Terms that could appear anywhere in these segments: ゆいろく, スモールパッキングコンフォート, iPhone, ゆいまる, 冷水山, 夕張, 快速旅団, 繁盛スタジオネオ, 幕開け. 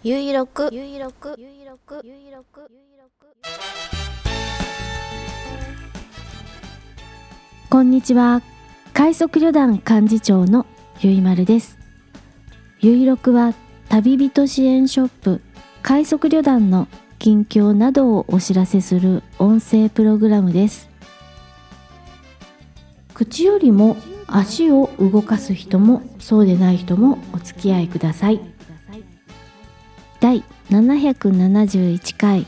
こんにちは。快速旅団幹事長のゆいまるです。ゆいろくは旅人支援ショップ快速旅団の近況などをお知らせする音声プログラムです。口よりも足を動かす人もそうでない人もお付き合いください。第771回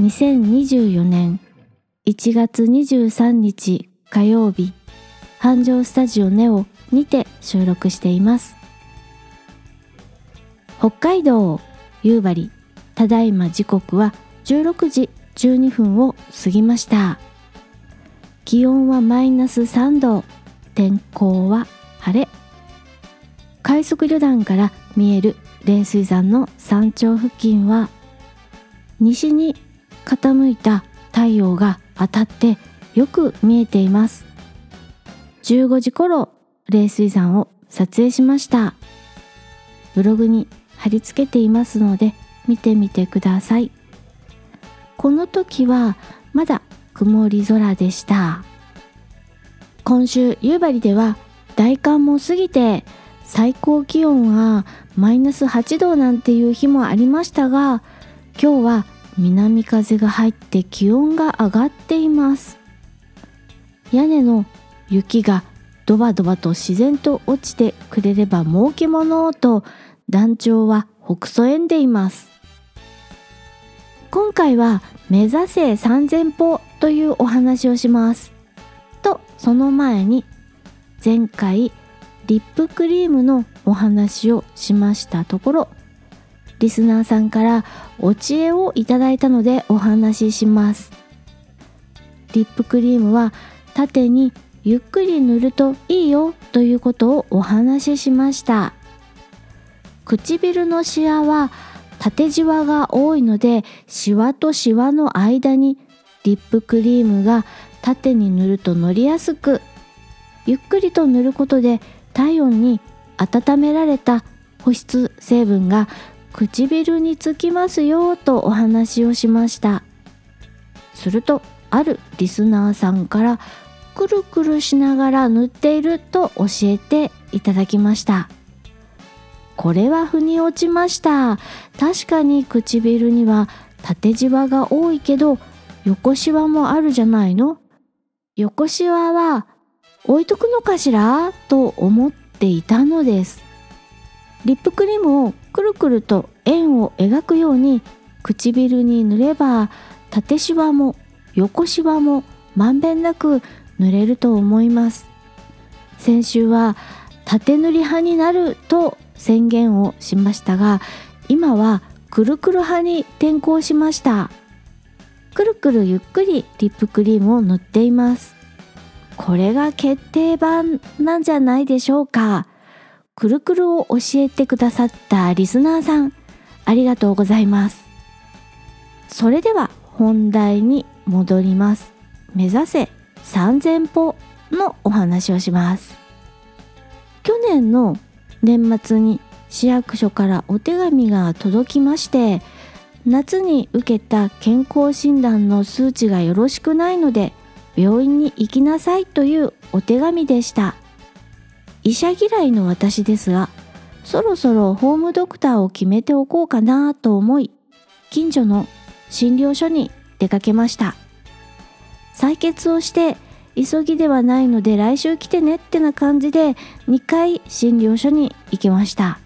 2024年1月23日火曜日、繁盛スタジオネオにて収録しています。北海道夕張、ただいま時刻は16時12分を過ぎました。気温はマイナス3度、天候は晴れ。快速旅団から見える冷水山の山頂付近は、西に傾いた太陽が当たってよく見えています。15時頃、冷水山を撮影しました。ブログに貼り付けていますので見てみてください。この時はまだ曇り空でした。今週夕張では大寒も過ぎて、最高気温がマイナス8度なんていう日もありましたが、今日は南風が入って気温が上がっています。屋根の雪がドバドバと自然と落ちてくれれば儲けものと団長は北曽縁でいます。今回は目指せ3000歩というお話をしますと、その前に前回リップクリームのお話をしましたところ、リスナーさんからお知恵をいただいたのでお話しします。リップクリームは縦にゆっくり塗るといいよということをお話ししました。唇のシワは縦じわが多いので、シワとシワの間にリップクリームが縦に塗ると塗りやすく、ゆっくりと塗ることで体温に温められた保湿成分が唇につきますよとお話をしました。するとあるリスナーさんから、くるくるしながら塗っていると教えていただきました。これは腑に落ちました。確かに唇には縦じわが多いけど横しわもあるじゃないの。横しわは置いとくのかしらと思っていたのです。リップクリームをくるくると円を描くように唇に塗れば、縦シワも横シワもまんべんなく塗れると思います。先週は縦塗り派になると宣言をしましたが、今はくるくる派に転向しました。くるくるゆっくりリップクリームを塗っています。これが決定版なんじゃないでしょうか。くるくるを教えてくださったリスナーさん、ありがとうございます。それでは本題に戻ります。目指せ3000歩のお話をします。去年の年末に市役所からお手紙が届きまして、夏に受けた健康診断の数値がよろしくないので病院に行きなさいというお手紙でした。医者嫌いの私ですが、そろそろホームドクターを決めておこうかなと思い、近所の診療所に出かけました。採血をして、急ぎではないので来週来てねってな感じで2回診療所に行きました。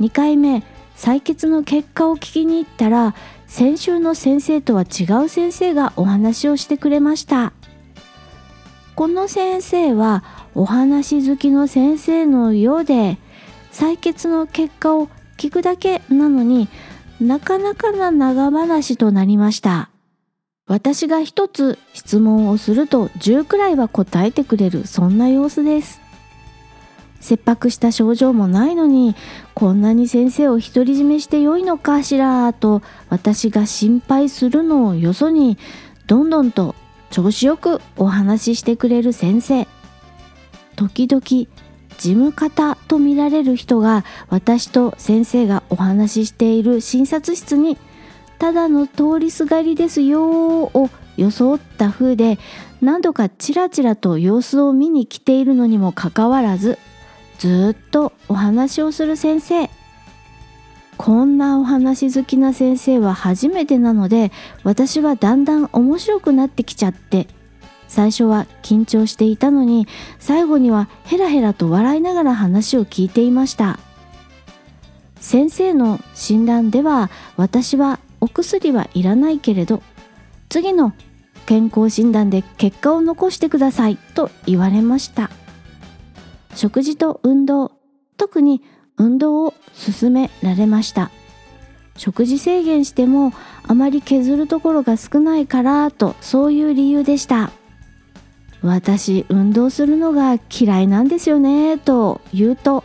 2回目採血の結果を聞きに行ったら、先週の先生とは違う先生がお話をしてくれました。この先生はお話好きの先生のようで、採血の結果を聞くだけなのになかなかな長話となりました。私が一つ質問をすると10くらいは答えてくれる、そんな様子です。切迫した症状もないのに、こんなに先生を独り占めしてよいのかしらと私が心配するのをよそに、どんどんと調子よくお話ししてくれる先生。時々事務方と見られる人が私と先生がお話ししている診察室に、ただの通りすがりですよを装った風で何度かちらちらと様子を見に来ているのにもかかわらず、ずっとお話をする先生。こんなお話好きな先生は初めてなので、私はだんだん面白くなってきちゃって、最初は緊張していたのに最後にはヘラヘラと笑いながら話を聞いていました。先生の診断では、私はお薬はいらないけれど次の健康診断で結果を残してくださいと言われました。食事と運動、特に運動を勧められました。食事制限してもあまり削るところが少ないからと、そういう理由でした。私、運動するのが嫌いなんですよねと言うと、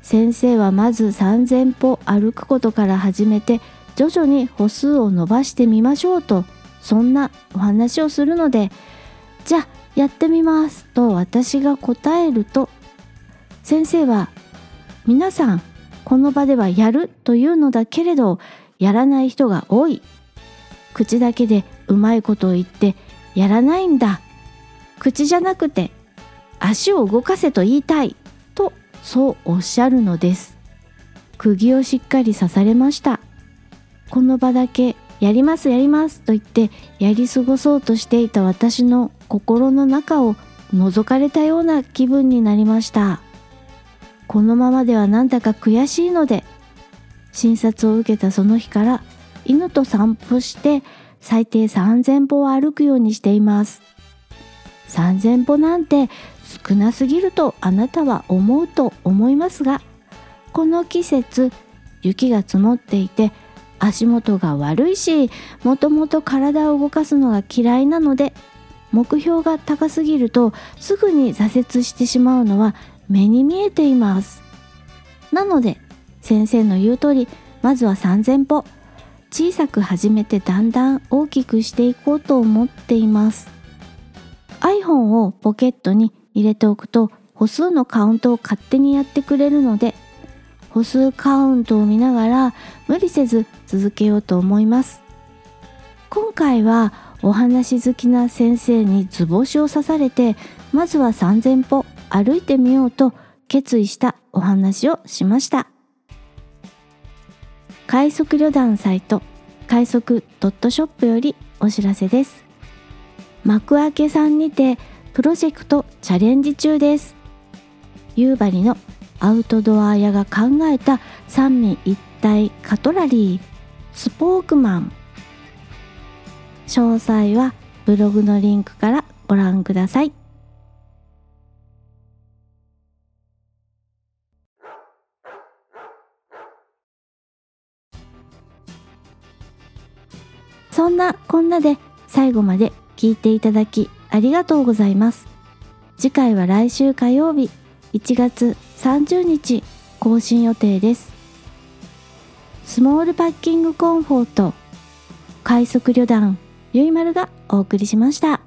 先生はまず3000歩歩くことから始めて徐々に歩数を伸ばしてみましょうと、そんなお話をするので、じゃあやってみますと私が答えると、先生は皆さんこの場ではやるというのだけれどやらない人が多い、口だけでうまいことを言ってやらないんだ、口じゃなくて足を動かせと言いたいと、そうおっしゃるのです。釘をしっかり刺されました。この場だけやりますやりますと言ってやり過ごそうとしていた私の心の中を覗かれたような気分になりました。このままではなんだか悔しいので、診察を受けたその日から犬と散歩して最低3000歩を歩くようにしています。3000歩なんて少なすぎるとあなたは思うと思いますが、この季節雪が積もっていて足元が悪いし、もともと体を動かすのが嫌いなので、目標が高すぎるとすぐに挫折してしまうのは目に見えています。なので先生の言う通り、まずは3000歩、小さく始めてだんだん大きくしていこうと思っています。 iPhone をポケットに入れておくと歩数のカウントを勝手にやってくれるので、歩数カウントを見ながら無理せず続けようと思います。今回はお話好きな先生に図星を刺されて、まずは3000歩歩いてみようと決意したお話をしました。快速旅団サイト快速.ショップよりお知らせです。幕開けさんにてプロジェクトチャレンジ中です。夕張のアウトドア屋が考えた三位一体カトラリー、スポークマン、詳細はブログのリンクからご覧ください。そんなこんなで最後まで聞いていただきありがとうございます。次回は来週火曜日1月30日更新予定です。スモールパッキングコンフォート、快速旅団ゆいまるがお送りしました。